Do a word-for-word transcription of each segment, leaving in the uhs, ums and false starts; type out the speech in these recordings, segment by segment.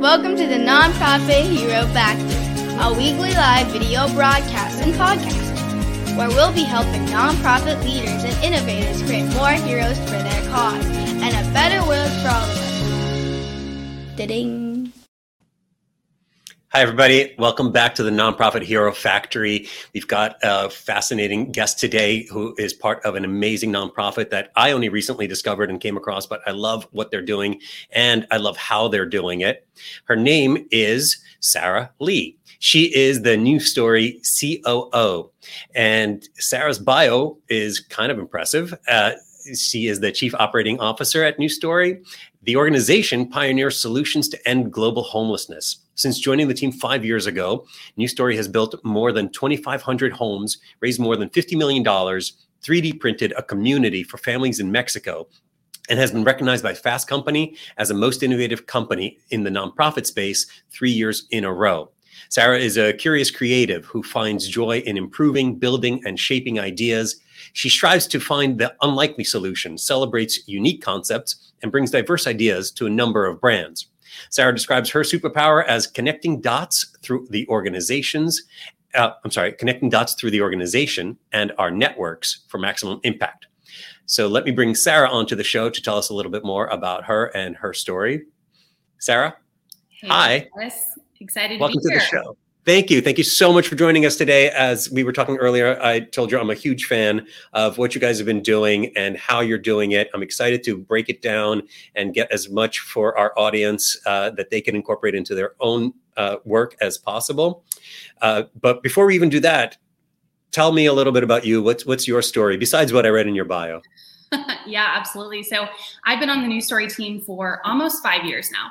Welcome to the Nonprofit Hero Factor, a weekly live video broadcast and podcast where we'll be helping nonprofit leaders and innovators create more heroes for their cause and a better world for all of us. Da-ding. Hi, everybody. Welcome back to the Nonprofit Hero Factory. We've got a fascinating guest today who is part of an amazing nonprofit that I only recently discovered and came across, but I love what they're doing and I love how they're doing it. Her name is Sarah Lee. She is the New Story C O O, and Sarah's bio is kind of impressive. Uh, She is the Chief Operating Officer at New Story. The organization pioneers solutions to end global homelessness. Since joining the team five years ago, New Story has built more than twenty-five hundred homes, raised more than fifty million dollars, three D printed a community for families in Mexico, and has been recognized by Fast Company as the most innovative company in the nonprofit space three years in a row. Sarah is a curious creative who finds joy in improving, building, and shaping ideas. She strives to find the unlikely solution, celebrates unique concepts, and brings diverse ideas to a number of brands. Sarah describes her superpower as connecting dots through the organizations. Uh, I'm sorry, connecting dots through the organization and our networks for maximum impact. So let me bring Sarah onto the show to tell us a little bit more about her and her story. Sarah, hey, hi. Boris. Excited to Welcome be here. to the show. Thank you. Thank you so much for joining us today. As we were talking earlier, I told you I'm a huge fan of what you guys have been doing and how you're doing it. I'm excited to break it down and get as much for our audience uh, that they can incorporate into their own uh, work as possible. Uh, but before we even do that, tell me a little bit about you. What's what's your story besides what I read in your bio? Yeah, absolutely. So I've been on the New Story team for almost five years now.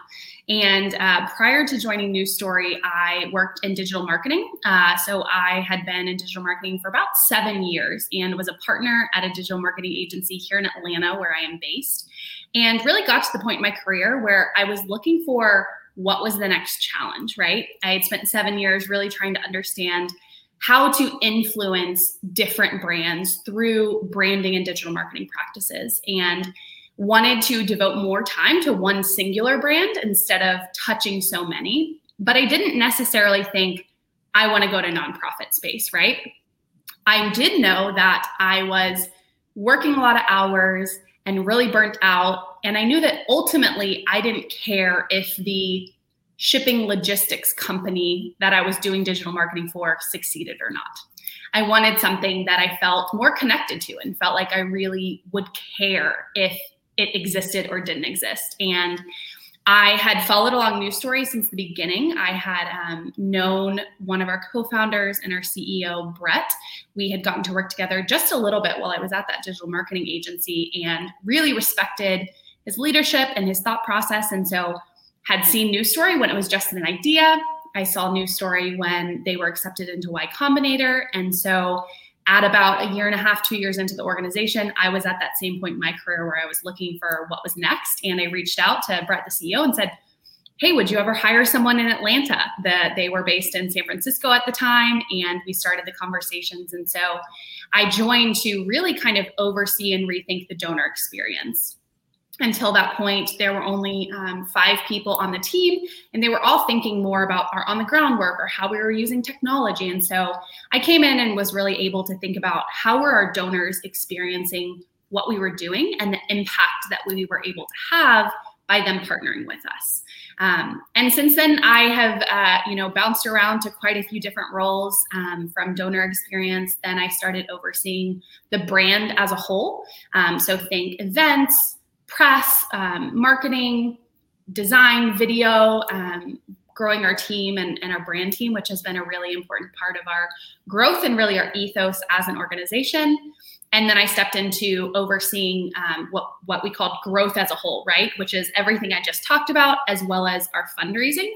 And uh, prior to joining New Story, I worked in digital marketing. Uh, so I had been in digital marketing for about seven years and was a partner at a digital marketing agency here in Atlanta, where I am based, and really got to the point in my career where I was looking for what was the next challenge, right? I had spent seven years really trying to understand how to influence different brands through branding and digital marketing practices, and wanted to devote more time to one singular brand instead of touching so many. But I didn't necessarily think I want to go to nonprofit space, right? I did know that I was working a lot of hours and really burnt out. And I knew that ultimately I didn't care if the shipping logistics company that I was doing digital marketing for succeeded or not. I wanted something that I felt more connected to and felt like I really would care if it existed or didn't exist. And I had followed along New Story since the beginning. I had um, known one of our co-founders and our C E O, Brett. We had gotten to work together just a little bit while I was at that digital marketing agency and really respected his leadership and his thought process. And so had seen New Story when it was just an idea. I saw New Story when they were accepted into Y Combinator. And so at about a year and a half, two years into the organization, I was at that same point in my career where I was looking for what was next. And I reached out to Brett, the C E O, and said, hey, would you ever hire someone in Atlanta? That they were based in San Francisco at the time. And we started the conversations. And so I joined to really kind of oversee and rethink the donor experience. Until that point, there were only um, five people on the team, and they were all thinking more about our on-the-ground work or how we were using technology. And so I came in and was really able to think about how were our donors experiencing what we were doing and the impact that we were able to have by them partnering with us. Um, and since then, I have uh, you know bounced around to quite a few different roles, um, from donor experience. Then I started overseeing the brand as a whole. Um, so think events, press, um, marketing, design, video, um, growing our team and, and our brand team, which has been a really important part of our growth and really our ethos as an organization. And then I stepped into overseeing um, what, what we called growth as a whole, right? Which is everything I just talked about, as well as our fundraising.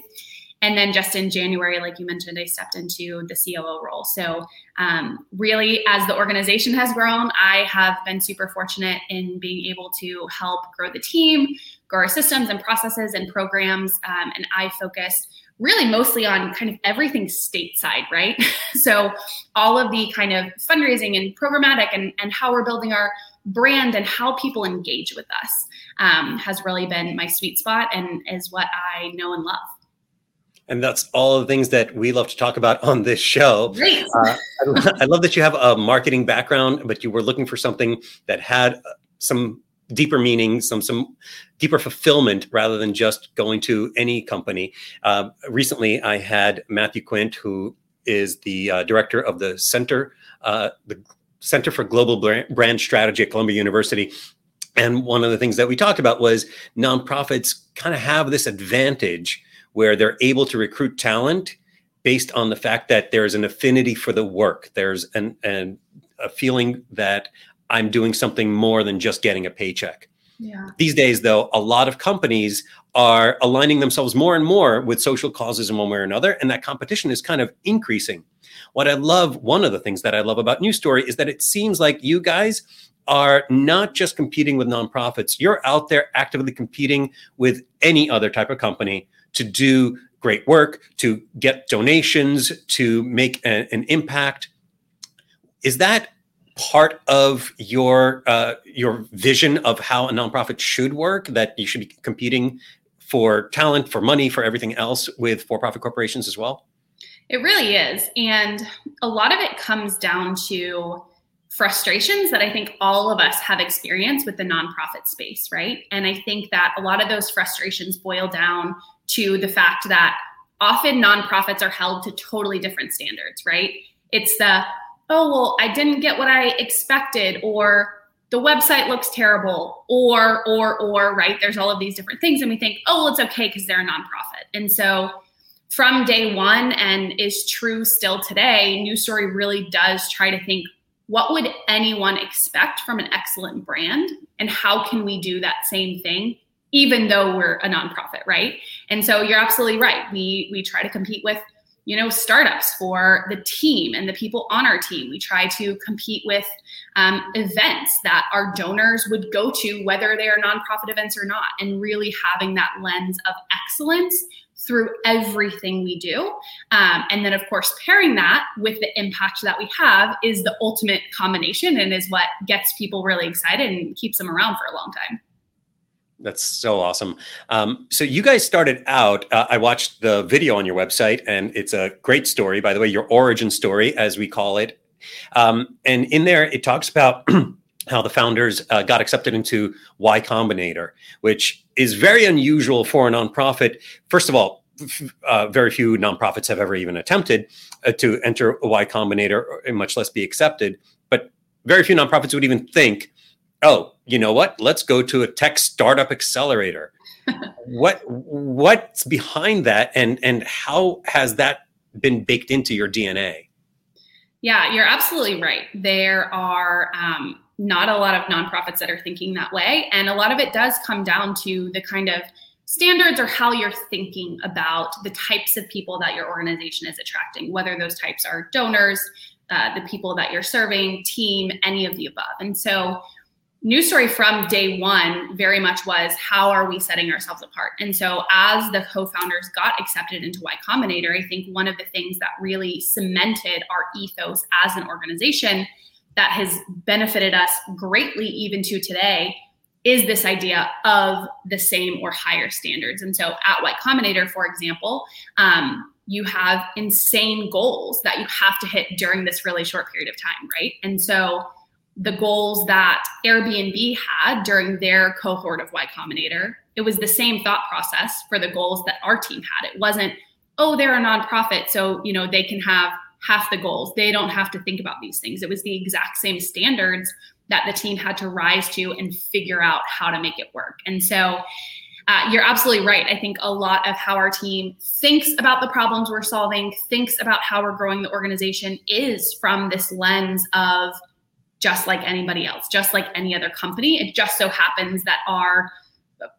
And then just in January, like you mentioned, I stepped into the C O O role. So um, really, as the organization has grown, I have been super fortunate in being able to help grow the team, grow our systems and processes and programs. Um, and I focus really mostly on kind of everything stateside, right? So all of the kind of fundraising and programmatic and, and how we're building our brand and how people engage with us um, has really been my sweet spot and is what I know and love. And that's all the things that we love to talk about on this show. Great. Uh, I, love, I love that you have a marketing background, but you were looking for something that had some deeper meaning, some some deeper fulfillment rather than just going to any company. Uh, recently, I had Matthew Quint, who is the uh, director of the Center, uh, the Center for Global Brand Strategy at Columbia University. And one of the things that we talked about was nonprofits kind of have this advantage where they're able to recruit talent based on the fact that there's an affinity for the work. There's an, an a feeling that I'm doing something more than just getting a paycheck. Yeah. These days, though, a lot of companies are aligning themselves more and more with social causes in one way or another, and that competition is kind of increasing. What I love, one of the things that I love about New Story is that it seems like you guys are not just competing with nonprofits. You're out there actively competing with any other type of company to do great work, to get donations, to make a, an impact. Is that part of your uh, your vision of how a nonprofit should work, that you should be competing for talent, for money, for everything else with for-profit corporations as well? It really is. And a lot of it comes down to frustrations that I think all of us have experienced with the nonprofit space, right? And I think that a lot of those frustrations boil down to the fact that often nonprofits are held to totally different standards, right? It's the, oh, well, I didn't get what I expected, or the website looks terrible, or, or, or, right? There's all of these different things. And we think, oh, well, it's okay because they're a nonprofit. And so from day one, and is true still today, New Story really does try to think, what would anyone expect from an excellent brand? And how can we do that same thing, even though we're a nonprofit, right? And so you're absolutely right. We we try to compete with, you know, startups for the team and the people on our team. We try to compete with um, events that our donors would go to, whether they are nonprofit events or not, and really having that lens of excellence through everything we do. Um, and then of course, pairing that with the impact that we have is the ultimate combination and is what gets people really excited and keeps them around for a long time. That's so awesome. Um, so you guys started out, uh, I watched the video on your website, and it's a great story, by the way, your origin story, as we call it. Um, and in there, it talks about how the founders uh, got accepted into Y Combinator, which is very unusual for a nonprofit. First of all, uh, very few nonprofits have ever even attempted uh, to enter Y Combinator, or much less be accepted. But very few nonprofits would even think, oh, you know what? Let's go to a tech startup accelerator. what what's behind that, and and how has that been baked into your D N A? Yeah, you're absolutely right. There are um, not a lot of nonprofits that are thinking that way, and a lot of it does come down to the kind of standards or how you're thinking about the types of people that your organization is attracting, whether those types are donors, uh, the people that you're serving, team, any of the above. And so New Story from day one very much was, how are we setting ourselves apart? And so as the co-founders got accepted into Y Combinator, I think one of the things that really cemented our ethos as an organization that has benefited us greatly even to today is this idea of the same or higher standards. And so at Y Combinator, for example, um, you have insane goals that you have to hit during this really short period of time, right? And so the goals that Airbnb had during their cohort of Y Combinator, it was the same thought process for the goals that our team had. It wasn't, oh, they're a nonprofit, so you know they can have half the goals. They don't have to think about these things. It was the exact same standards that the team had to rise to and figure out how to make it work. And so uh, you're absolutely right. I think a lot of how our team thinks about the problems we're solving, thinks about how we're growing the organization is from this lens of just like anybody else, just like any other company. It just so happens that our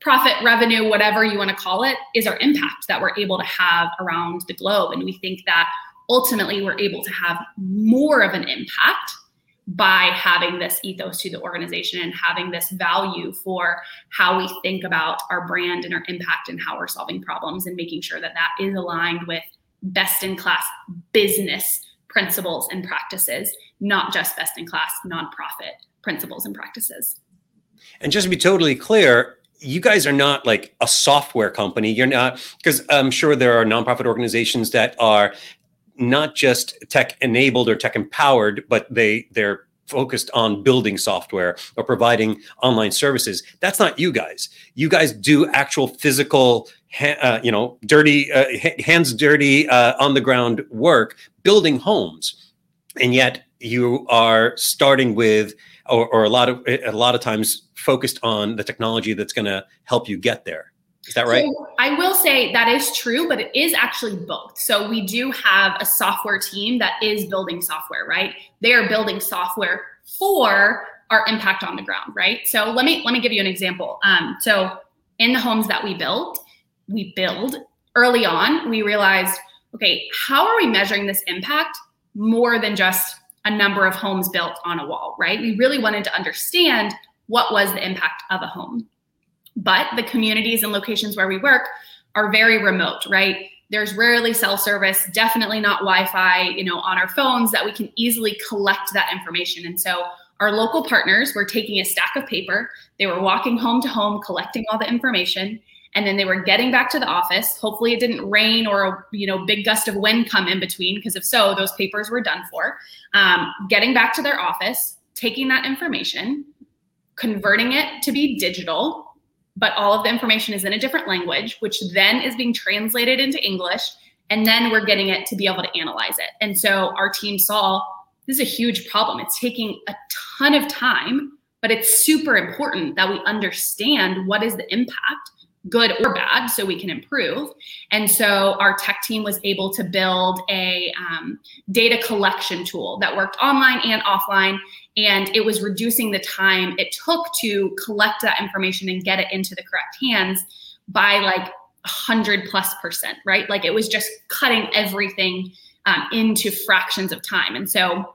profit, revenue, whatever you want to call it, is our impact that we're able to have around the globe. And we think that ultimately we're able to have more of an impact by having this ethos to the organization and having this value for how we think about our brand and our impact and how we're solving problems and making sure that that is aligned with best-in-class business principles and practices, not just best in class nonprofit principles and practices. And just to be totally clear, you guys are not like a software company. You're not, because I'm sure there are nonprofit organizations that are not just tech enabled or tech empowered, but they they're focused on building software or providing online services. That's not you guys. You guys do actual physical, uh, you know, dirty, uh, hands dirty, uh, on the ground work, building homes. And yet you are starting with, or, or a lot of, a lot of times focused on the technology that's going to help you get there. Is that right? So I will say that is true, but it is actually both. So we do have a software team that is building software, right? They are building software for our impact on the ground, right? So let me let me give you an example. Um, so in the homes that we build, we build early on, we realized, okay, how are we measuring this impact more than just a number of homes built on a wall, right? We really wanted to understand what was the impact of a home. But the communities and locations where we work are very remote, right? There's rarely cell service, definitely not Wi-Fi, you know, on our phones that we can easily collect that information. And so our local partners were taking a stack of paper. They were walking home to home, collecting all the information, and then they were getting back to the office. Hopefully it didn't rain or a, you know, big gust of wind come in between, because if so, those papers were done for. Um, getting back to their office, taking that information, converting it to be digital, but all of the information is in a different language, which then is being translated into English, and then we're getting it to be able to analyze it. And so our team saw this is a huge problem. It's taking a ton of time, but it's super important that we understand what is the impact, good or bad, so we can improve. And so our tech team was able to build a um, data collection tool that worked online and offline. And it was reducing the time it took to collect that information and get it into the correct hands by like one hundred plus percent, right? Like it was just cutting everything um, into fractions of time. And so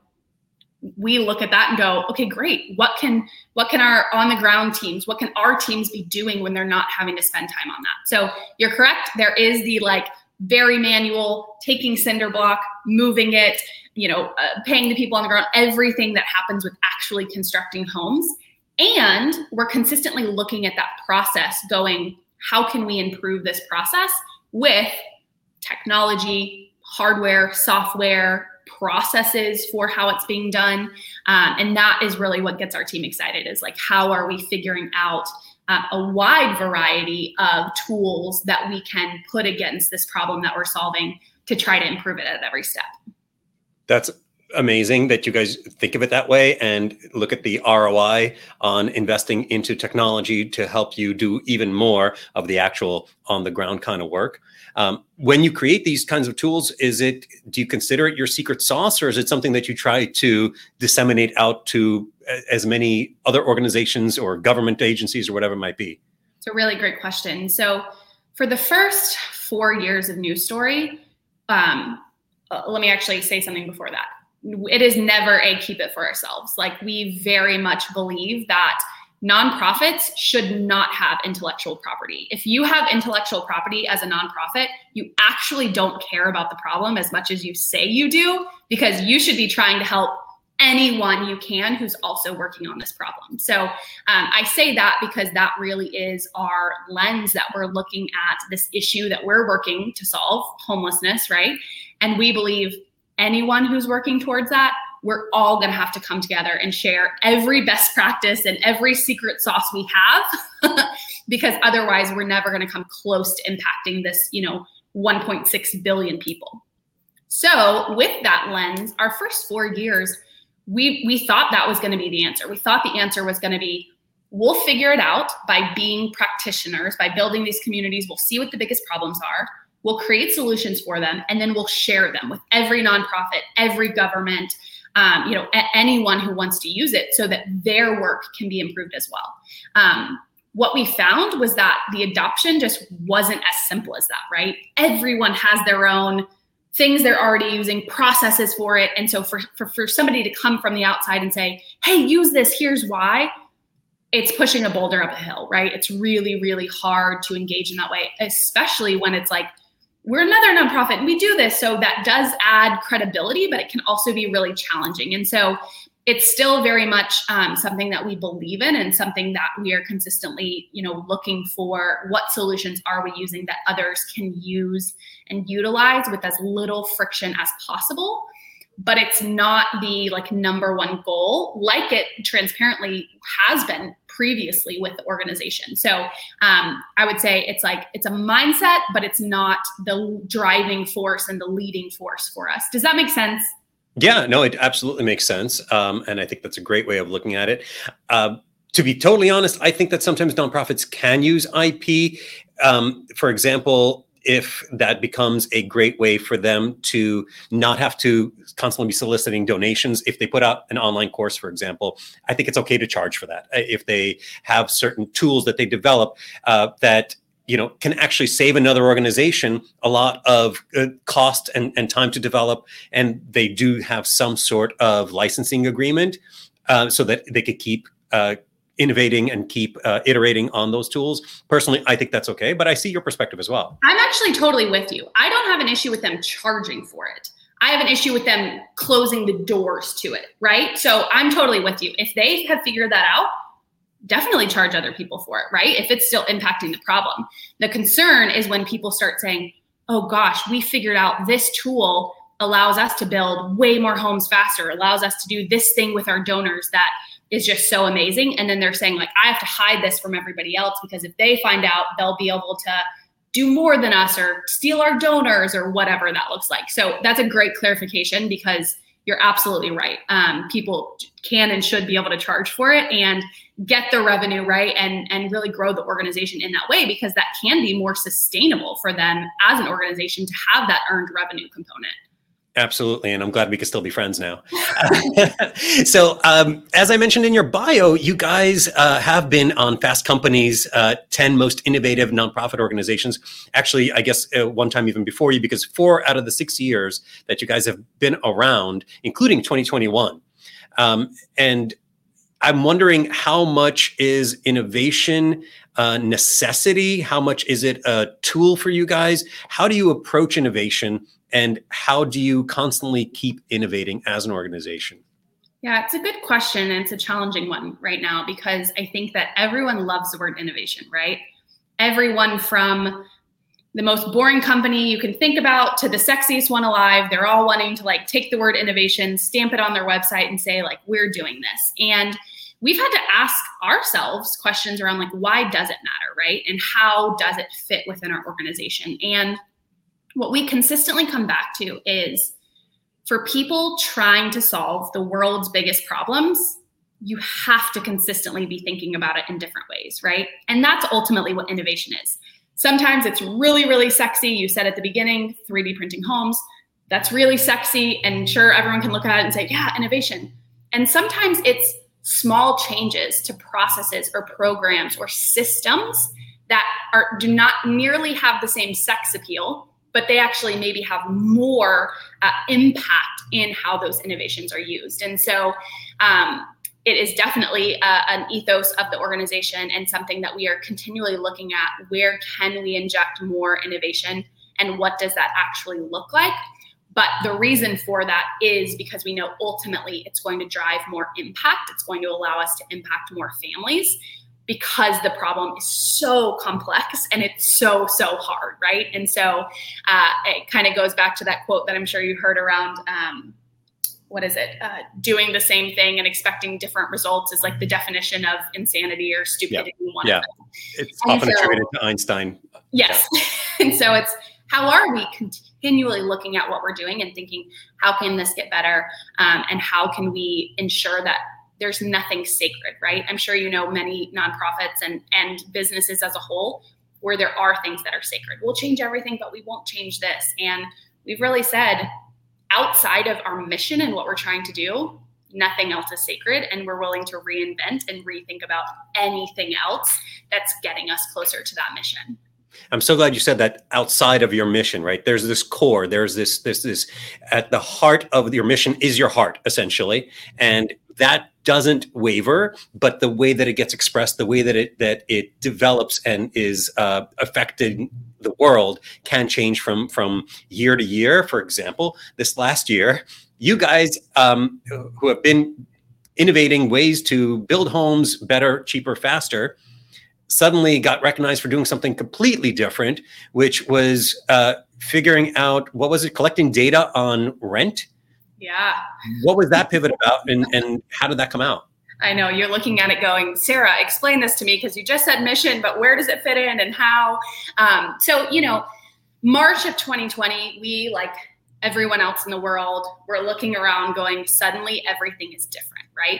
we look at that and go, okay, great. What can what can our on the ground teams, what can our teams be doing when they're not having to spend time on that? So you're correct. There is the like very manual, taking cinder block, moving it, you know, uh, paying the people on the ground, everything that happens with actually constructing homes. And we're consistently looking at that process going, how can we improve this process with technology, hardware, software, processes for how it's being done. Um, and that is really what gets our team excited, is like, how are we figuring out uh, a wide variety of tools that we can put against this problem that we're solving to try to improve it at every step. That's amazing that you guys think of it that way and look at the R O I on investing into technology to help you do even more of the actual on the ground kind of work. Um, when you create these kinds of tools, is it, do you consider it your secret sauce, or is it something that you try to disseminate out to as many other organizations or government agencies or whatever it might be? It's a really great question. So for the first four years of New Story, um, Uh, let me actually say something before that. It is never a keep it for ourselves. Like, we very much believe that nonprofits should not have intellectual property. If you have intellectual property as a nonprofit, you actually don't care about the problem as much as you say you do, because you should be trying to help anyone you can who's also working on this problem. So um, I say that because that really is our lens that we're looking at this issue that we're working to solve, homelessness, right? And we believe anyone who's working towards that, we're all going to have to come together and share every best practice and every secret sauce we have, because otherwise we're never going to come close to impacting this, you know, one point six billion people. So with that lens, our first four years, We we thought that was going to be the answer. We thought the answer was going to be, we'll figure it out by being practitioners, by building these communities. We'll see what the biggest problems are. We'll create solutions for them, and then we'll share them with every nonprofit, every government, um, you know, a- anyone who wants to use it, so that their work can be improved as well. Um, what we found was that the adoption just wasn't as simple as that, right? Everyone has their own things they're already using, processes for it. And so for, for, for somebody to come from the outside and say, hey, use this, here's why, it's pushing a boulder up a hill, right? It's really, really hard to engage in that way, especially when it's like, we're another nonprofit and we do this. So that does add credibility, but it can also be really challenging. And so it's still very much um, something that we believe in, and something that we are consistently, you know, looking for what solutions are we using that others can use and utilize with as little friction as possible. But it's not the like number one goal, like it transparently has been previously with the organization. So um, I would say it's like, it's a mindset, but it's not the driving force and the leading force for us. Does that make sense? Yeah, no, it absolutely makes sense. Um, and I think that's a great way of looking at it. Uh, to be totally honest, I think that sometimes nonprofits can use I P. Um, for example, if that becomes a great way for them to not have to constantly be soliciting donations. If they put out an online course, for example, I think it's okay to charge for that. If they have certain tools that they develop uh, that, you know, can actually save another organization a lot of uh, cost and, and time to develop. And they do have some sort of licensing agreement uh, so that they could keep uh, innovating and keep uh, iterating on those tools. Personally, I think that's okay, but I see your perspective as well. I'm actually totally with you. I don't have an issue with them charging for it. I have an issue with them closing the doors to it, right? So I'm totally with you. If they have figured that out, definitely charge other people for it, right? If it's still impacting the problem. The concern is when people start saying, oh gosh, we figured out this tool allows us to build way more homes faster, allows us to do this thing with our donors that is just so amazing. And then they're saying like, I have to hide this from everybody else because if they find out, they'll be able to do more than us or steal our donors or whatever that looks like. So that's a great clarification because you're absolutely right. Um, people can and should be able to charge for it and get the revenue, right? And, and really grow the organization in that way, because that can be more sustainable for them as an organization to have that earned revenue component. Absolutely. And I'm glad we could still be friends now. So um, as I mentioned in your bio, you guys uh, have been on Fast Company's uh, ten most innovative nonprofit organizations. Actually, I guess uh, one time even before you, because four out of the six years that you guys have been around, including twenty twenty-one. Um, and I'm wondering how much is innovation uh, necessity? How much is it a tool for you guys? How do you approach innovation? And how do you constantly keep innovating as an organization? Yeah, it's a good question. And it's a challenging one right now, because I think that everyone loves the word innovation, right? Everyone from the most boring company you can think about to the sexiest one alive, they're all wanting to like take the word innovation, stamp it on their website and say like, we're doing this. And we've had to ask ourselves questions around like, why does it matter, right? And how does it fit within our organization? And what we consistently come back to is for people trying to solve the world's biggest problems, you have to consistently be thinking about it in different ways, right? And that's ultimately what innovation is. Sometimes it's really, really sexy. You said at the beginning, three D printing homes, that's really sexy. And sure, everyone can look at it and say, yeah, innovation. And sometimes it's small changes to processes or programs or systems that are do not nearly have the same sex appeal, but they actually maybe have more uh, impact in how those innovations are used. And so um, it is definitely uh, an ethos of the organization and something that we are continually looking at. Where can we inject more innovation and what does that actually look like? But the reason for that is because we know ultimately it's going to drive more impact. It's going to allow us to impact more families, because the problem is so complex and it's so, so hard, right? And so uh, it kind of goes back to that quote that I'm sure you heard around, um, what is it? Uh, doing the same thing and expecting different results is like the definition of insanity or stupidity. Yeah, one yeah. Of them. It's and often so, attributed to Einstein. Yes, yeah. And so it's, how are we continually looking at what we're doing and thinking, how can this get better? Um, and how can we ensure that there's nothing sacred, right? I'm sure you know many nonprofits and, and businesses as a whole where there are things that are sacred. We'll change everything, but we won't change this. And we've really said outside of our mission and what we're trying to do, nothing else is sacred. And we're willing to reinvent and rethink about anything else that's getting us closer to that mission. I'm so glad you said that, outside of your mission, right? There's this core, there's this, this, this, at the heart of your mission is your heart, essentially. And that doesn't waver, but the way that it gets expressed, the way that it, that it develops and is uh, affecting the world can change from, from year to year. For example, this last year, you guys um, who have been innovating ways to build homes better, cheaper, faster, suddenly got recognized for doing something completely different, which was uh, figuring out, what was it, collecting data on rent? Yeah. What was that pivot about, and, and how did that come out? I know you're looking at it going, Sarah, explain this to me, because you just said mission, but where does it fit in and how? Um, so, you know, March of twenty twenty, we, like everyone else in the world, we're looking around going, suddenly everything is different, right?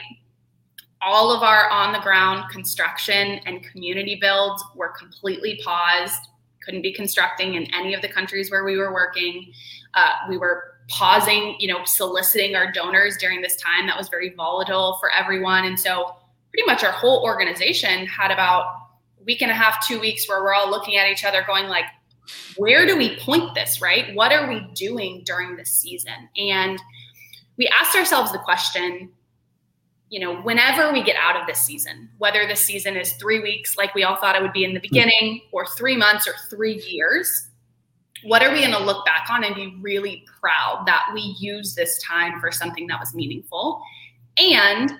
All of our on-the-ground construction and community builds were completely paused. Couldn't be constructing in any of the countries where we were working. Uh, we were pausing, you know, soliciting our donors during this time. That was very volatile for everyone. And so pretty much our whole organization had about a week and a half, two weeks where we're all looking at each other going like, where do we point this, right? What are we doing during this season? And we asked ourselves the question, you know, whenever we get out of this season, whether this season is three weeks, like we all thought it would be in the beginning, or three months or three years, what are we going to look back on and be really proud that we used this time for something that was meaningful and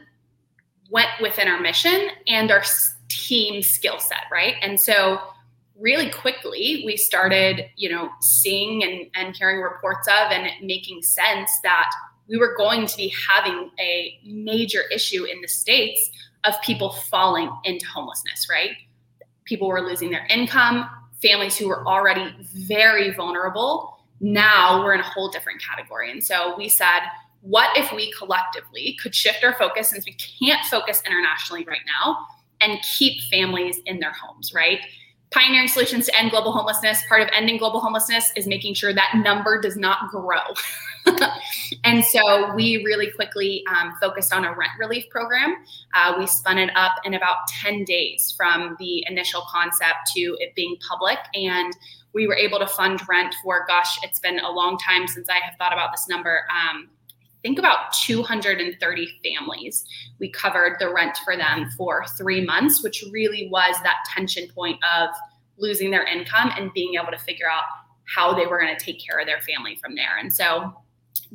went within our mission and our team skill set, right? And so really quickly, we started, you know, seeing and, and hearing reports of and it making sense that we were going to be having a major issue in the States of people falling into homelessness, right? People were losing their income, families who were already very vulnerable. Now we're in a whole different category. And so we said, what if we collectively could shift our focus, since we can't focus internationally right now, and keep families in their homes, right? Pioneering solutions to end global homelessness. Part of ending global homelessness is making sure that number does not grow. And so we really quickly um, focused on a rent relief program. Uh, we spun it up in about ten days from the initial concept to it being public. And we were able to fund rent for, gosh, it's been a long time since I have thought about this number. Um, I think about two hundred thirty families. We covered the rent for them for three months, which really was that tension point of losing their income and being able to figure out how they were going to take care of their family from there. And so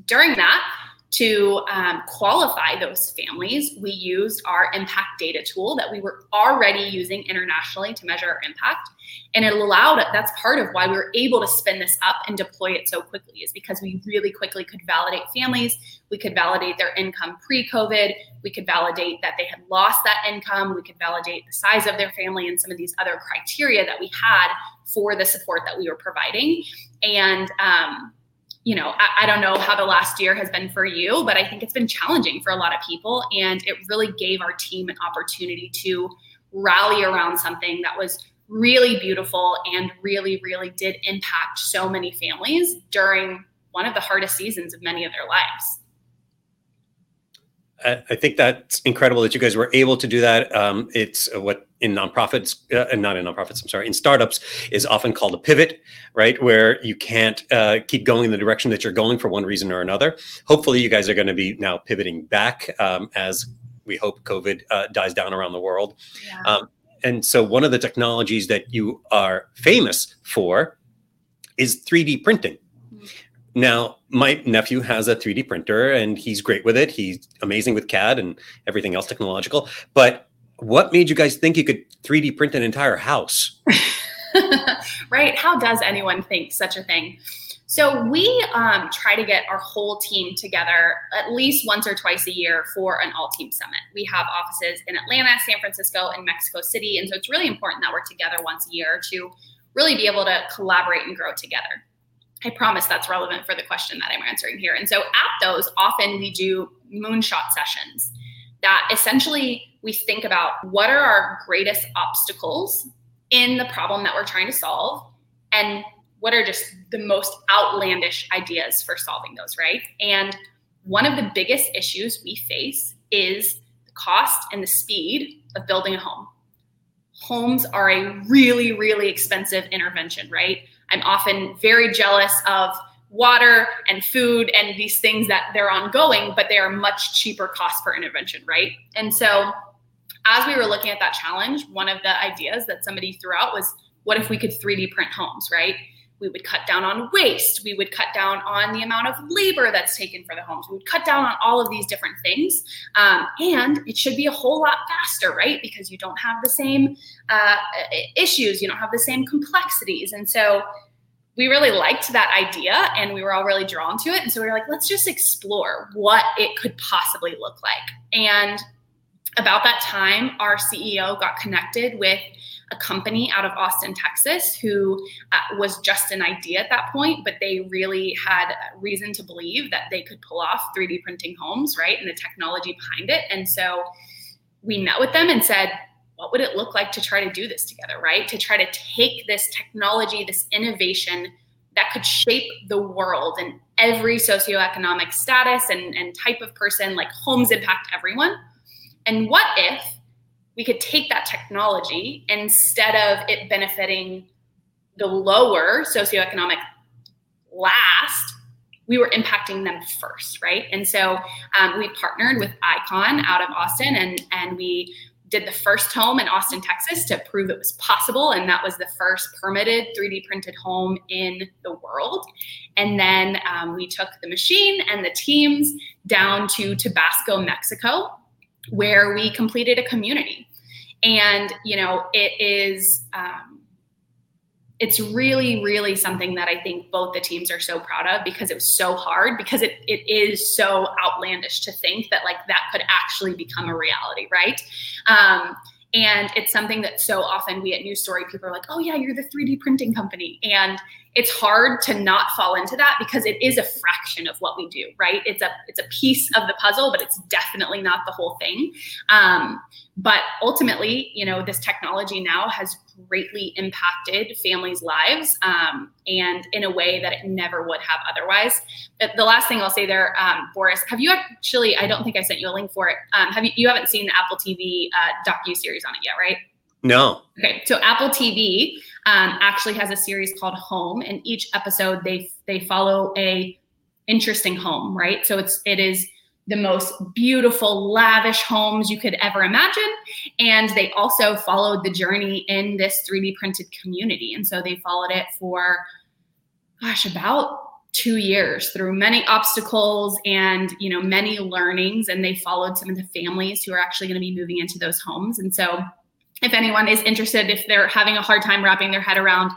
during that, to um, qualify those families, we used our impact data tool that we were already using internationally to measure our impact. And it allowed it, that's part of why we were able to spin this up and deploy it so quickly, is because we really quickly could validate families. We could validate their income pre-COVID. We could validate that they had lost that income. We could validate the size of their family and some of these other criteria that we had for the support that we were providing. And, um, you know, I, I don't know how the last year has been for you, but I think it's been challenging for a lot of people. And it really gave our team an opportunity to rally around something that was really beautiful and really, really did impact so many families during one of the hardest seasons of many of their lives. I, I think that's incredible that you guys were able to do that. Um, it's what in nonprofits, uh, not in nonprofits, I'm sorry, in startups is often called a pivot, right? Where you can't uh, keep going in the direction that you're going for one reason or another. Hopefully you guys are going to be now pivoting back um, as we hope COVID uh, dies down around the world. Yeah. Um, and so one of the technologies that you are famous for is three D printing. Mm-hmm. Now, my nephew has a three D printer and he's great with it. He's amazing with C A D and everything else technological, but what made you guys think you could three D print an entire house? Right. How does anyone think such a thing? So we um, try to get our whole team together at least once or twice a year for an all-team summit. We have offices in Atlanta, San Francisco, and Mexico City. And so it's really important that we're together once a year to really be able to collaborate and grow together. I promise that's relevant for the question that I'm answering here. And so at those, often we do moonshot sessions that essentially we think about what are our greatest obstacles in the problem that we're trying to solve, and what are just the most outlandish ideas for solving those, right? And one of the biggest issues we face is the cost and the speed of building a home. Homes are a really, really expensive intervention, right? I'm often very jealous of water and food and these things that they're ongoing, but they are much cheaper cost per intervention, right? And so as we were looking at that challenge, one of the ideas that somebody threw out was, what if we could three D print homes, right? We would cut down on waste. We would cut down on the amount of labor that's taken for the homes. We would cut down on all of these different things. Um, and it should be a whole lot faster, right? Because you don't have the same uh, issues. You don't have the same complexities. And so we really liked that idea and we were all really drawn to it. And so we were like, let's just explore what it could possibly look like. And about that time, our C E O got connected with a company out of Austin, Texas, who uh, was just an idea at that point, but they really had reason to believe that they could pull off three D printing homes, right? And the technology behind it. And so we met with them and said, what would it look like to try to do this together, right? To try to take this technology, this innovation that could shape the world and every socioeconomic status and, and type of person, like homes impact everyone. And what if we could take that technology, instead of it benefiting the lower socioeconomic last, we were impacting them first, right? And so um, we partnered with ICON out of Austin, and, and we did the first home in Austin, Texas to prove it was possible. And that was the first permitted three D printed home in the world. And then um, we took the machine and the teams down to Tabasco, Mexico, where we completed a community. And, you know, it is, um, it's really, really something that I think both the teams are so proud of, because it was so hard, because it it is so outlandish to think that like that could actually become a reality, right? Um, and it's something that so often we at New Story, people are like, oh yeah, you're the three D printing company. And it's hard to not fall into that, because it is a fraction of what we do, right? It's a it's a piece of the puzzle, but it's definitely not the whole thing. Um, but ultimately, you know, this technology now has greatly impacted families' lives um, and in a way that it never would have otherwise. The, the last thing I'll say there, um, Boris, have you actually, I don't think I sent you a link for it. Um, have you, you haven't seen the Apple T V uh, docuseries on it yet, right? No. Okay. So Apple T V um, actually has a series called Home, and each episode they they follow a interesting home, right? So it's it is the most beautiful, lavish homes you could ever imagine, and they also followed the journey in this three D printed community, and so they followed it for, gosh, about two years through many obstacles and you know many learnings, and they followed some of the families who are actually going to be moving into those homes, and so. If anyone is interested, if they're having a hard time wrapping their head around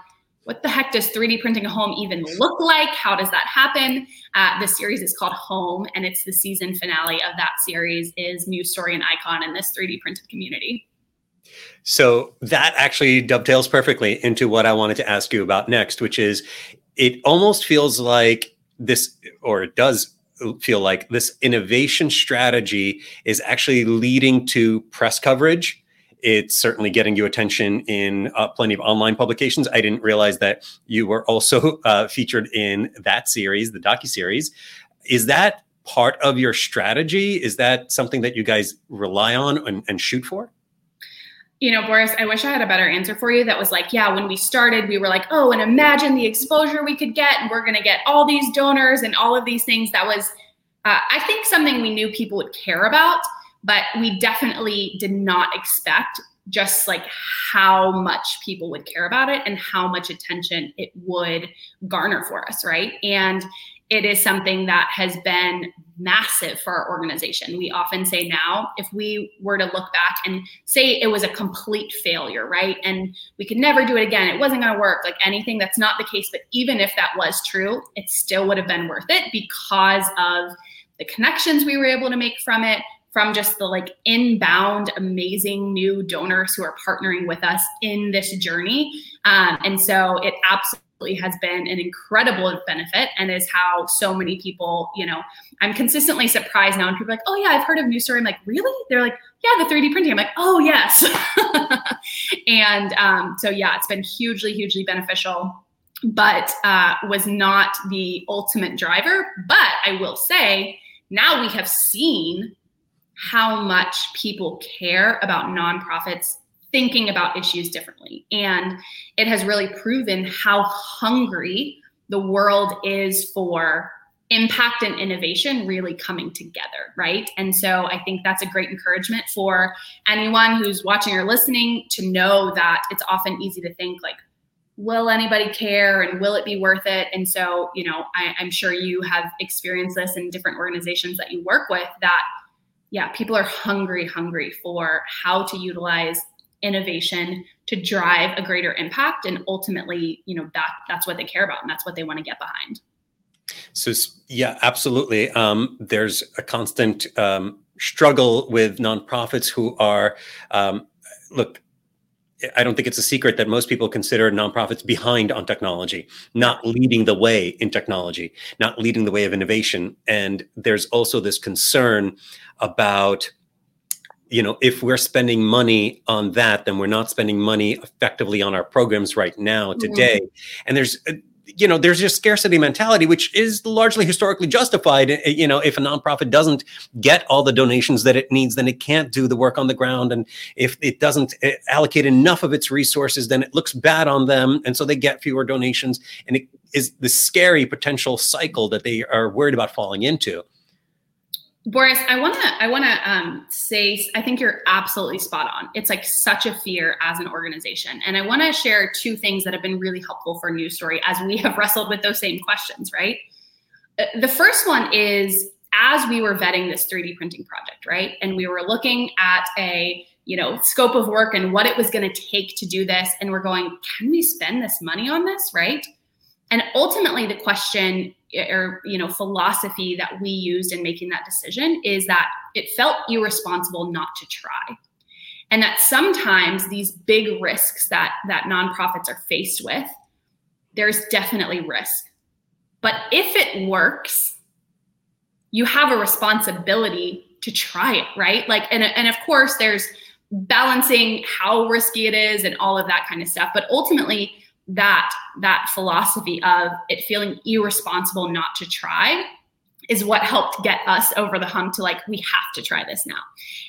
what the heck does three D printing a home even look like? How does that happen? Uh, the series is called Home, and it's the season finale of that series is New Story and ICON in this three D printed community. So that actually dovetails perfectly into what I wanted to ask you about next, which is it almost feels like this, or it does feel like this innovation strategy is actually leading to press coverage. It's certainly getting you attention in uh, plenty of online publications. I didn't realize that you were also uh, featured in that series, the docuseries. Is that part of your strategy? Is that something that you guys rely on and, and shoot for? You know, Boris, I wish I had a better answer for you. That was like, yeah, when we started, we were like, oh, and imagine the exposure we could get, and we're going to get all these donors and all of these things. That was, uh, I think, something we knew people would care about. But we definitely did not expect just like how much people would care about it and how much attention it would garner for us, right? And it is something that has been massive for our organization. We often say now, if we were to look back and say it was a complete failure, right? And we could never do it again. It wasn't going to work, like anything. That's not the case. But even if that was true, it still would have been worth it because of the connections we were able to make from it, from just the like inbound, amazing new donors who are partnering with us in this journey. Um, and so it absolutely has been an incredible benefit, and is how so many people, you know, I'm consistently surprised now, and people are like, oh yeah, I've heard of New Story. I'm like, really? They're like, yeah, the three D printing. I'm like, oh yes. and um, so yeah, it's been hugely, hugely beneficial, but uh, was not the ultimate driver. But I will say now we have seen how much people care about nonprofits thinking about issues differently. And it has really proven how hungry the world is for impact and innovation really coming together, right? And so I think that's a great encouragement for anyone who's watching or listening to know that it's often easy to think like, will anybody care and will it be worth it? And so, you know, I, I'm sure you have experienced this in different organizations that you work with that, yeah, people are hungry, hungry for how to utilize innovation to drive a greater impact. And ultimately, you know, that that's what they care about and that's what they want to get behind. So, yeah, absolutely. Um, there's a constant um, struggle with nonprofits who are, um, look, I don't think it's a secret that most people consider nonprofits behind on technology, not leading the way in technology, not leading the way of innovation. And there's also this concern about, you know, if we're spending money on that, then we're not spending money effectively on our programs right now, today. Mm-hmm. And there's... you know, there's just scarcity mentality, which is largely historically justified. You know, if a nonprofit doesn't get all the donations that it needs, then it can't do the work on the ground. And if it doesn't allocate enough of its resources, then it looks bad on them. And so they get fewer donations. And it is the scary potential cycle that they are worried about falling into. Boris, I want to I want to um, say, I think you're absolutely spot on. It's like such a fear as an organization. And I want to share two things that have been really helpful for New Story as we have wrestled with those same questions, right? The first one is, as we were vetting this three D printing project, right? And we were looking at a, you know, scope of work and what it was going to take to do this. And we're going, can we spend this money on this, right? And ultimately the question or, you know, philosophy that we used in making that decision is that it felt irresponsible not to try. And that sometimes these big risks that, that nonprofits are faced with, there's definitely risk. But if it works, you have a responsibility to try it, right? Like, and, and of course there's balancing how risky it is and all of that kind of stuff. But ultimately, that that philosophy of it feeling irresponsible not to try is what helped get us over the hump to like, we have to try this now.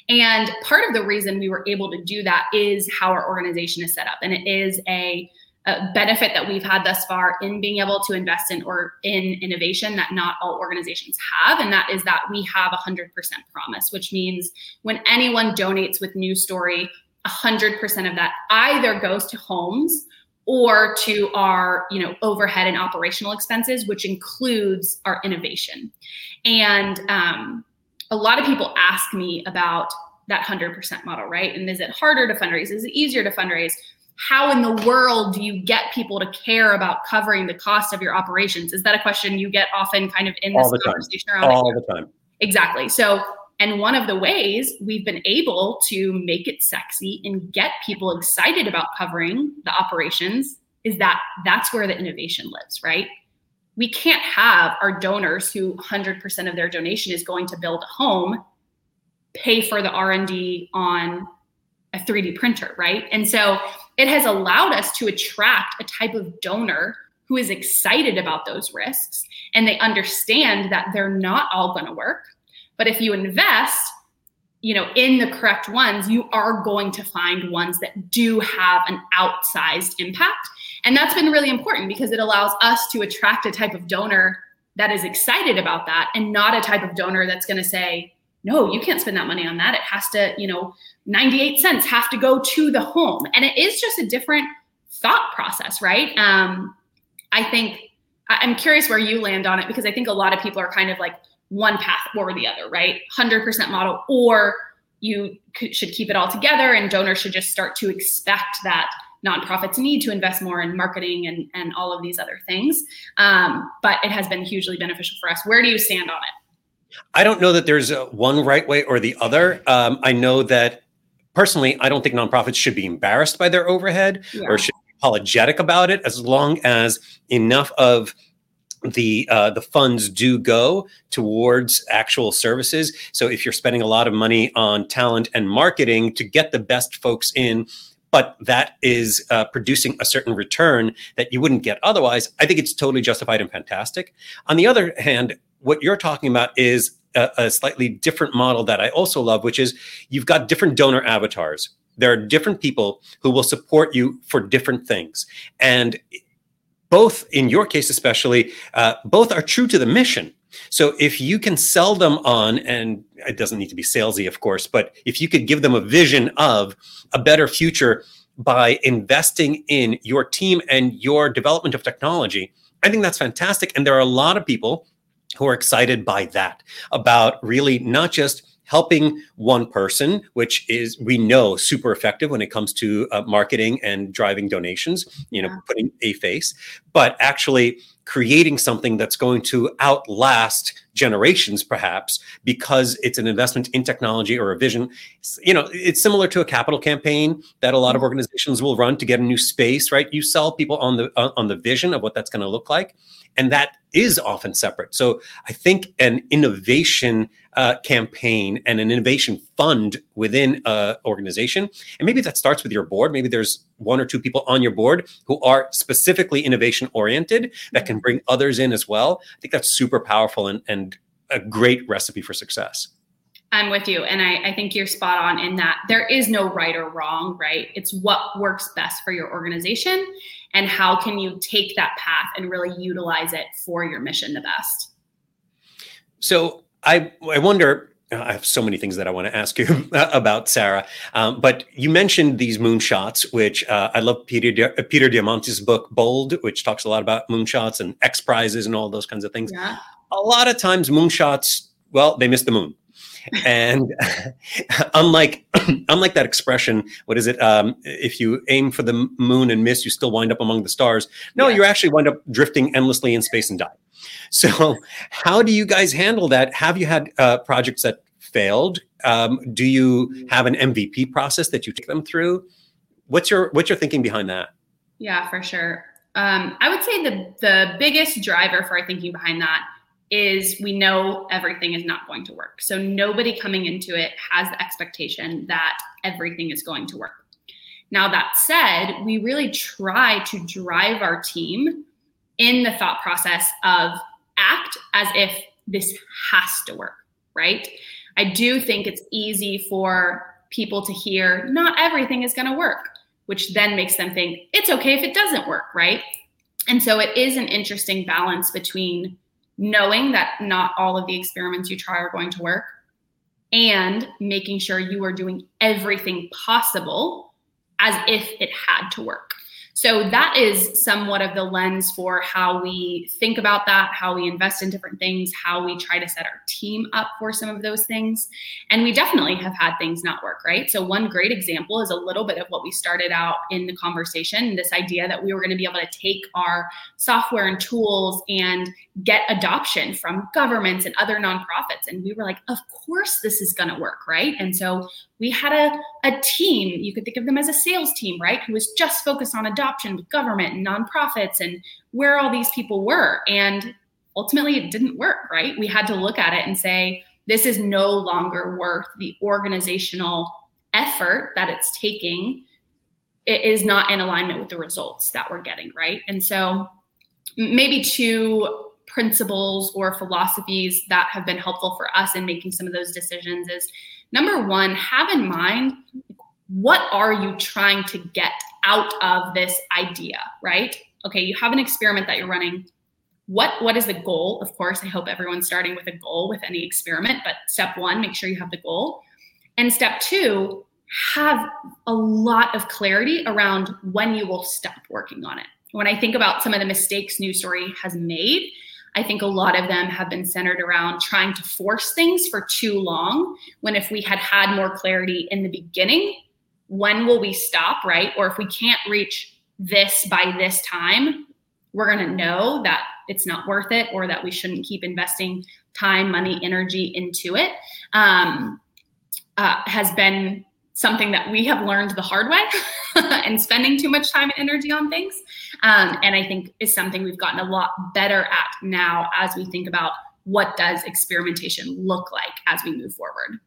And part of the reason we were able to do that is how our organization is set up. And it is a, a benefit that we've had thus far in being able to invest in or in innovation that not all organizations have. And that is that we have one hundred percent promise, which means when anyone donates with New Story, one hundred percent of that either goes to homes or to our, you know, overhead and operational expenses, which includes our innovation. And um, a lot of people ask me about that one hundred percent model, right? And is it harder to fundraise? Is it easier to fundraise? How in the world do you get people to care about covering the cost of your operations? Is that a question you get often kind of in this conversation around? All the time. Exactly. So, and one of the ways we've been able to make it sexy and get people excited about covering the operations is that that's where the innovation lives, right? We can't have our donors who one hundred percent of their donation is going to build a home, pay for the R and D on a three D printer, right? And so it has allowed us to attract a type of donor who is excited about those risks, and they understand that they're not all going to work. But if you invest, you know, in the correct ones, you are going to find ones that do have an outsized impact. And that's been really important because it allows us to attract a type of donor that is excited about that and not a type of donor that's going to say, no, you can't spend that money on that. It has to, you know, ninety-eight cents have to go to the home. And it is just a different thought process, right? Um, I think I'm curious where you land on it because I think a lot of people are kind of like, one path or the other, right? one hundred percent model, or you c- should keep it all together and donors should just start to expect that nonprofits need to invest more in marketing and, and all of these other things. Um, but it has been hugely beneficial for us. Where do you stand on it? I don't know that there's a one right way or the other. Um, I know that personally, I don't think nonprofits should be embarrassed by their overhead yeah. or should be apologetic about it as long as enough of the uh, the funds do go towards actual services. So if you're spending a lot of money on talent and marketing to get the best folks in, but that is uh, producing a certain return that you wouldn't get otherwise, I think it's totally justified and fantastic. On the other hand, what you're talking about is a, a slightly different model that I also love, which is you've got different donor avatars. There are different people who will support you for different things. And both, in your case especially, uh, both are true to the mission. So if you can sell them on, and it doesn't need to be salesy, of course, but if you could give them a vision of a better future by investing in your team and your development of technology, I think that's fantastic. And there are a lot of people who are excited by that, about really not just helping one person, which is, we know, super effective when it comes to uh, marketing and driving donations, you know, yeah. putting a face, but actually creating something that's going to outlast generations, perhaps, because it's an investment in technology or a vision. You know, it's similar to a capital campaign that a lot of organizations will run to get a new space, right? You sell people on the uh, on the vision of what that's going to look like. And that is often separate. So I think an innovation uh, campaign and an innovation fund within an organization, and maybe that starts with your board. Maybe there's one or two people on your board who are specifically innovation oriented that can bring others in as well. I think that's super powerful and, and a great recipe for success. I'm with you. And I, I think you're spot on in that there is no right or wrong, right? It's what works best for your organization and how can you take that path and really utilize it for your mission the best. So I I wonder, I have so many things that I want to ask you about, Sarah, um, but you mentioned these moonshots, which uh, I love Peter Di- Peter Diamandis' book, Bold, which talks a lot about moonshots and X prizes and all those kinds of things. Yeah. A lot of times moonshots, well, they miss the moon. And unlike unlike that expression, what is it? Um, if you aim for the moon and miss, you still wind up among the stars. No, yeah. you actually wind up drifting endlessly in space and die. So how do you guys handle that? Have you had uh, projects that failed? Um, do you have an M V P process that you take them through? What's your what's your thinking behind that? Yeah, for sure. Um, I would say the the biggest driver for our thinking behind that is we know everything is not going to work. So nobody coming into it has the expectation that everything is going to work. Now that said, we really try to drive our team in the thought process of act as if this has to work, right? I do think it's easy for people to hear not everything is going to work, which then makes them think it's okay if it doesn't work, right? And so it is an interesting balance between knowing that not all of the experiments you try are going to work and making sure you are doing everything possible as if it had to work. So that is somewhat of the lens for how we think about that, how we invest in different things, how we try to set our team up for some of those things. And we definitely have had things not work, right? So one great example is a little bit of what we started out in the conversation, this idea that we were going to be able to take our software and tools and get adoption from governments and other nonprofits. And we were like, of course this is going to work, right? And so we had a, a team, you could think of them as a sales team, right? Who was just focused on adoption with government and nonprofits and where all these people were. And ultimately it didn't work, right? We had to look at it and say, this is no longer worth the organizational effort that it's taking. It is not in alignment with the results that we're getting, right? And so maybe two principles or philosophies that have been helpful for us in making some of those decisions is, number one, have in mind, what are you trying to get out of this idea, right? Okay, you have an experiment that you're running. What, what is the goal? Of course, I hope everyone's starting with a goal with any experiment, but step one, make sure you have the goal. And step two, have a lot of clarity around when you will stop working on it. When I think about some of the mistakes New Story has made, I think a lot of them have been centered around trying to force things for too long, when if we had had more clarity in the beginning, when will we stop, right? Or if we can't reach this by this time, we're going to know that it's not worth it or that we shouldn't keep investing time, money, energy into it, um, uh, has been something that we have learned the hard way and spending too much time and energy on things. Um, and I think is something we've gotten a lot better at now as we think about what does experimentation look like as we move forward.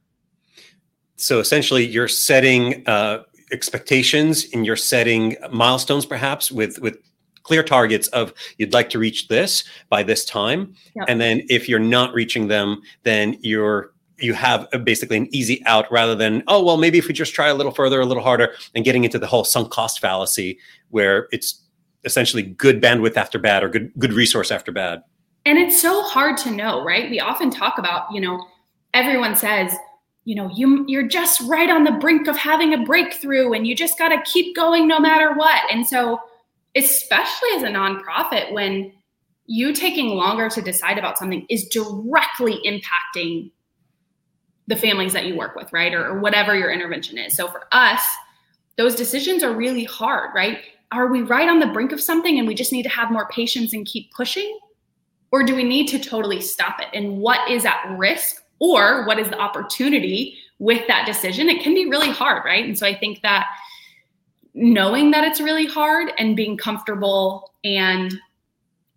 So essentially you're setting uh, expectations and you're setting milestones perhaps with, with clear targets of you'd like to reach this by this time. Yep. And then if you're not reaching them, then you're you have basically an easy out rather than, oh, well, maybe if we just try a little further, a little harder, and getting into the whole sunk cost fallacy where it's essentially good bandwidth after bad or good good resource after bad. And it's so hard to know, right? We often talk about, you know, everyone says, you know, you, you're just right on the brink of having a breakthrough and you just got to keep going no matter what. And so especially as a nonprofit, when you taking longer to decide about something is directly impacting the families that you work with, right? Or, or whatever your intervention is. So for us, those decisions are really hard, right? Are we right on the brink of something and we just need to have more patience and keep pushing? Or do we need to totally stop it? And what is at risk or what is the opportunity with that decision? It can be really hard, right? And so I think that knowing that it's really hard and being comfortable and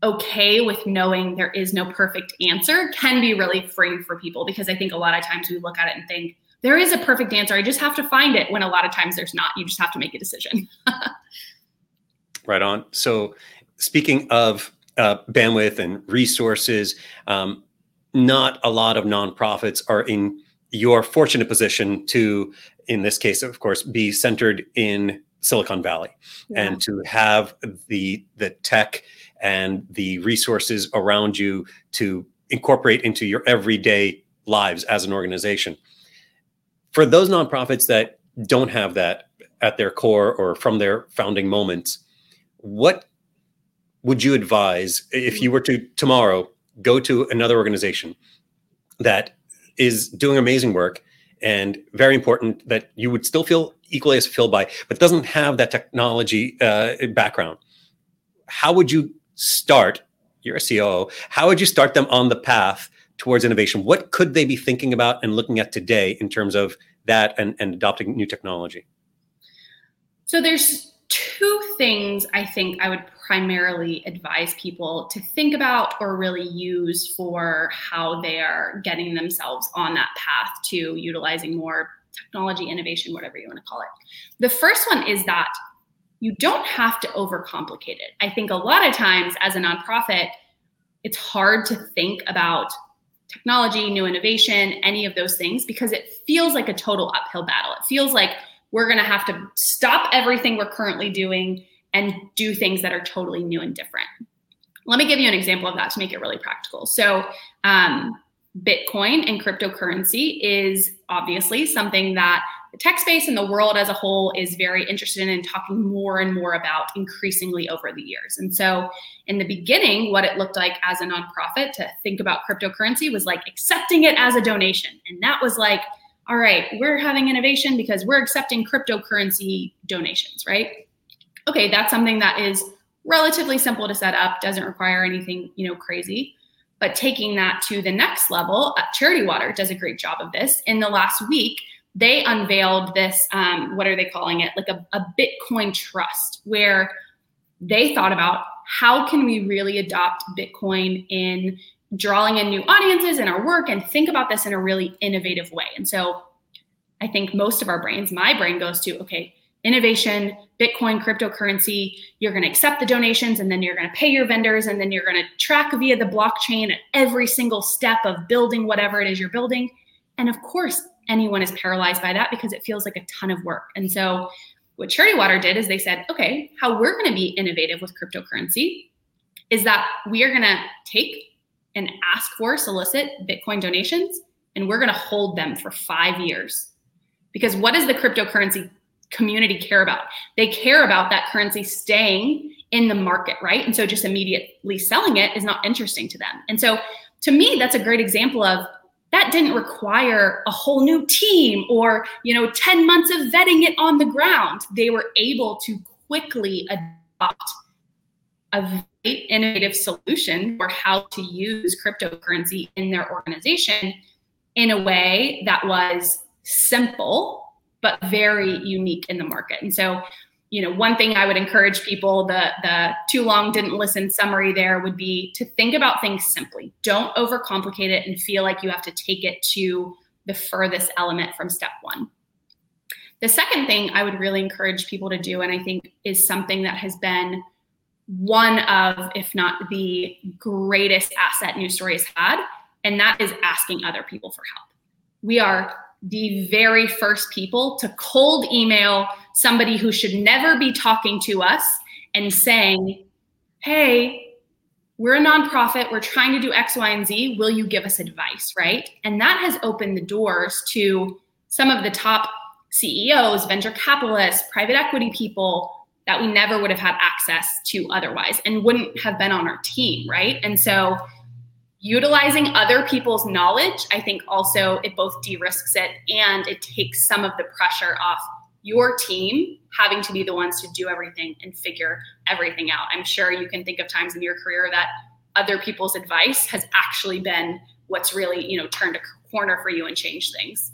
okay with knowing there is no perfect answer can be really freeing for people, because I think a lot of times we look at it and think, there is a perfect answer, I just have to find it, when a lot of times there's not. You just have to make a decision. Right on. So speaking of uh, bandwidth and resources, um, not a lot of nonprofits are in your fortunate position to, in this case, of course, be centered in Silicon Valley, yeah, and to have the the tech and the resources around you to incorporate into your everyday lives as an organization. For those nonprofits that don't have that at their core or from their founding moments, what would you advise if you were to tomorrow go to another organization that is doing amazing work and very important that you would still feel equally as fulfilled by, but doesn't have that technology uh, background? How would you start, you're a C O O, how would you start them on the path towards innovation? What could they be thinking about and looking at today in terms of that and, and adopting new technology? So there's two things I think I would primarily advise people to think about or really use for how they are getting themselves on that path to utilizing more technology, innovation, whatever you want to call it. The first one is that you don't have to overcomplicate it. I think a lot of times as a nonprofit, it's hard to think about technology, new innovation, any of those things, because it feels like a total uphill battle. It feels like we're going to have to stop everything we're currently doing and do things that are totally new and different. Let me give you an example of that to make it really practical. So um, Bitcoin and cryptocurrency is obviously something that the tech space and the world as a whole is very interested in and talking more and more about increasingly over the years. And so in the beginning, what it looked like as a nonprofit to think about cryptocurrency was like accepting it as a donation. And that was like, all right, we're having innovation because we're accepting cryptocurrency donations, right? Okay, that's something that is relatively simple to set up, doesn't require anything, you know, crazy. But taking that to the next level, Charity Water does a great job of this. In the last week, they unveiled this, um, what are they calling it? Like a, a Bitcoin trust, where they thought about how can we really adopt Bitcoin in drawing in new audiences in our work and think about this in a really innovative way. And so I think most of our brains, my brain goes to, okay, innovation, Bitcoin, cryptocurrency, you're going to accept the donations and then you're going to pay your vendors and then you're going to track via the blockchain at every single step of building whatever it is you're building. And of course, anyone is paralyzed by that because it feels like a ton of work. And so what Charity Water did is they said, okay, how we're going to be innovative with cryptocurrency is that we are going to take and ask for, solicit Bitcoin donations, and we're gonna hold them for five years. Because what does the cryptocurrency community care about? They care about that currency staying in the market, right? And so just immediately selling it is not interesting to them. And so to me, that's a great example of that didn't require a whole new team or, you know, ten months of vetting it on the ground. They were able to quickly adopt a very innovative solution for how to use cryptocurrency in their organization in a way that was simple, but very unique in the market. And so, you know, one thing I would encourage people, the, the too long didn't listen summary there would be to think about things simply. Don't overcomplicate it and feel like you have to take it to the furthest element from step one. The second thing I would really encourage people to do, and I think is something that has been one of, if not the greatest asset New Story has had, and that is asking other people for help. We are the very first people to cold email somebody who should never be talking to us and saying, hey, we're a nonprofit, we're trying to do X, Y, and Z, will you give us advice, right? And that has opened the doors to some of the top C E Os, venture capitalists, private equity people that we never would have had access to otherwise and wouldn't have been on our team, right? And so utilizing other people's knowledge, I think also it both de-risks it and it takes some of the pressure off your team having to be the ones to do everything and figure everything out. I'm sure you can think of times in your career that other people's advice has actually been what's really, you know, turned a corner for you and changed things.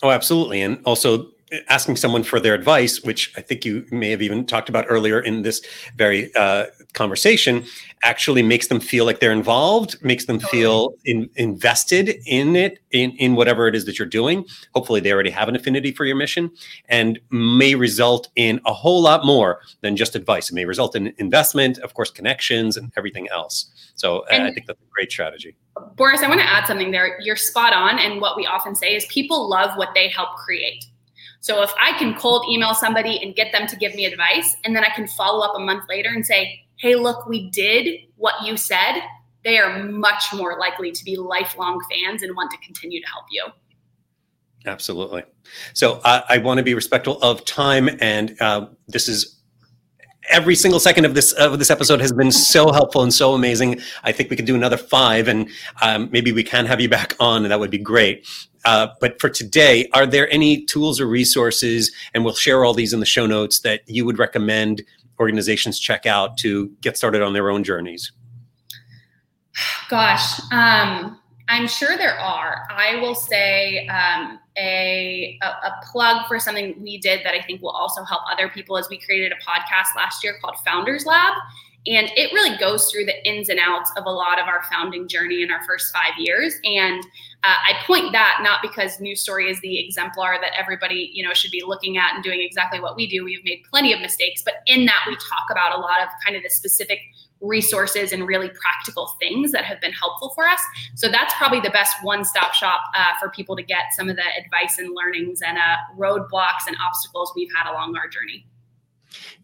Oh, absolutely. And also asking someone for their advice, which I think you may have even talked about earlier in this very uh, conversation, actually makes them feel like they're involved, makes them feel in, invested in it, in, in whatever it is that you're doing. Hopefully they already have an affinity for your mission and may result in a whole lot more than just advice. It may result in investment, of course, connections and everything else. So and I think that's a great strategy. Boris, I want to add something there. You're spot on. And what we often say is people love what they help create. So if I can cold email somebody and get them to give me advice, and then I can follow up a month later and say, hey, look, we did what you said, they are much more likely to be lifelong fans and want to continue to help you. Absolutely. So uh, I want to be respectful of time. And uh, this is every single second of this of this episode has been so helpful and so amazing. I think we could do another five and um, maybe we can have you back on and that would be great. Uh, but for today, are there any tools or resources, and we'll share all these in the show notes, that you would recommend organizations check out to get started on their own journeys? Gosh, um, I'm sure there are. I will say um, a, a, a plug for something we did that I think will also help other people is we created a podcast last year called Founders Lab. And it really goes through the ins and outs of a lot of our founding journey in our first five years. And uh, I point that not because New Story is the exemplar that everybody, you know, should be looking at and doing exactly what we do. We've made plenty of mistakes, but in that we talk about a lot of kind of the specific resources and really practical things that have been helpful for us. So that's probably the best one-stop shop uh, for people to get some of the advice and learnings and uh, roadblocks and obstacles we've had along our journey.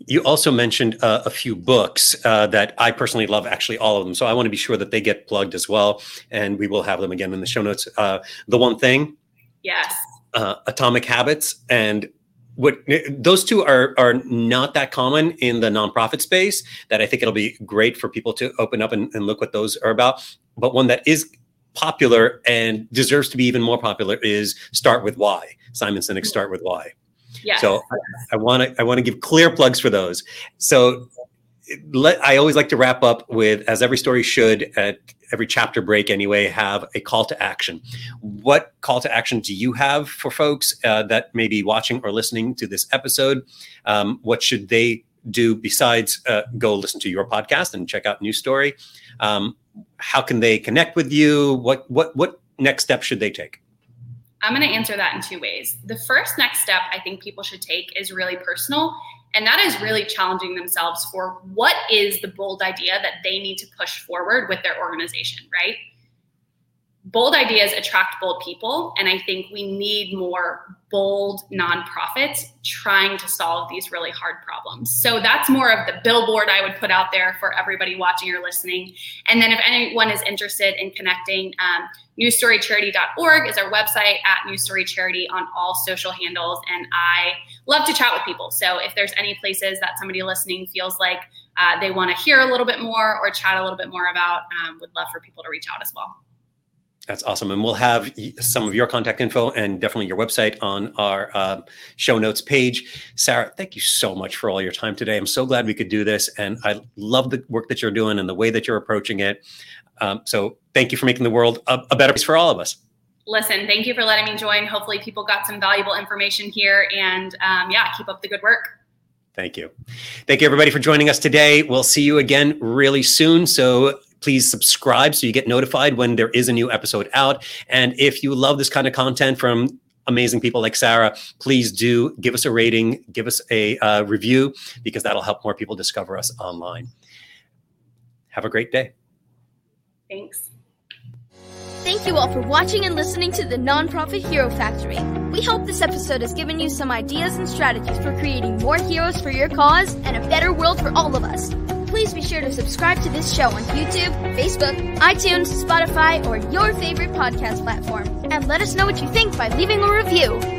You also mentioned uh, a few books uh, that I personally love, actually all of them. So I want to be sure that they get plugged as well. And we will have them again in the show notes. Uh, the One Thing. Yes. Uh, Atomic Habits. And what those two are are not that common in the nonprofit space that I think it'll be great for people to open up and, and look what those are about. But one that is popular and deserves to be even more popular is Start With Why. Simon Sinek's Start With Why. Yes. So I want to I want to give clear plugs for those. So let, I always like to wrap up with, as every story should, at every chapter break anyway, have a call to action. What call to action do you have for folks uh, that may be watching or listening to this episode? Um, what should they do besides uh, go listen to your podcast and check out New Story? Um, how can they connect with you? What what what next step should they take? I'm going to answer that in two ways. The first next step I think people should take is really personal, and that is really challenging themselves for what is the bold idea that they need to push forward with their organization, right? Bold ideas attract bold people, and I think we need more bold nonprofits trying to solve these really hard problems. So that's more of the billboard I would put out there for everybody watching or listening. And then if anyone is interested in connecting, um, new story charity dot org is our website, at New Story Charity on all social handles. And I love to chat with people. So if there's any places that somebody listening feels like uh, they want to hear a little bit more or chat a little bit more about, um, would love for people to reach out as well. That's awesome. And we'll have some of your contact info and definitely your website on our uh, show notes page. Sarah, thank you so much for all your time today. I'm so glad we could do this. And I love the work that you're doing and the way that you're approaching it. Um, so thank you for making the world a, a better place for all of us. Listen, thank you for letting me join. Hopefully people got some valuable information here. And um, yeah, keep up the good work. Thank you. Thank you, everybody, for joining us today. We'll see you again really soon. So please subscribe so you get notified when there is a new episode out. And if you love this kind of content from amazing people like Sarah, please do give us a rating, give us a uh, review, because that'll help more people discover us online. Have a great day. Thanks. Thank you all for watching and listening to the Nonprofit Hero Factory. We hope this episode has given you some ideas and strategies for creating more heroes for your cause and a better world for all of us. Please be sure to subscribe to this show on YouTube, Facebook, iTunes, Spotify, or your favorite podcast platform. And let us know what you think by leaving a review.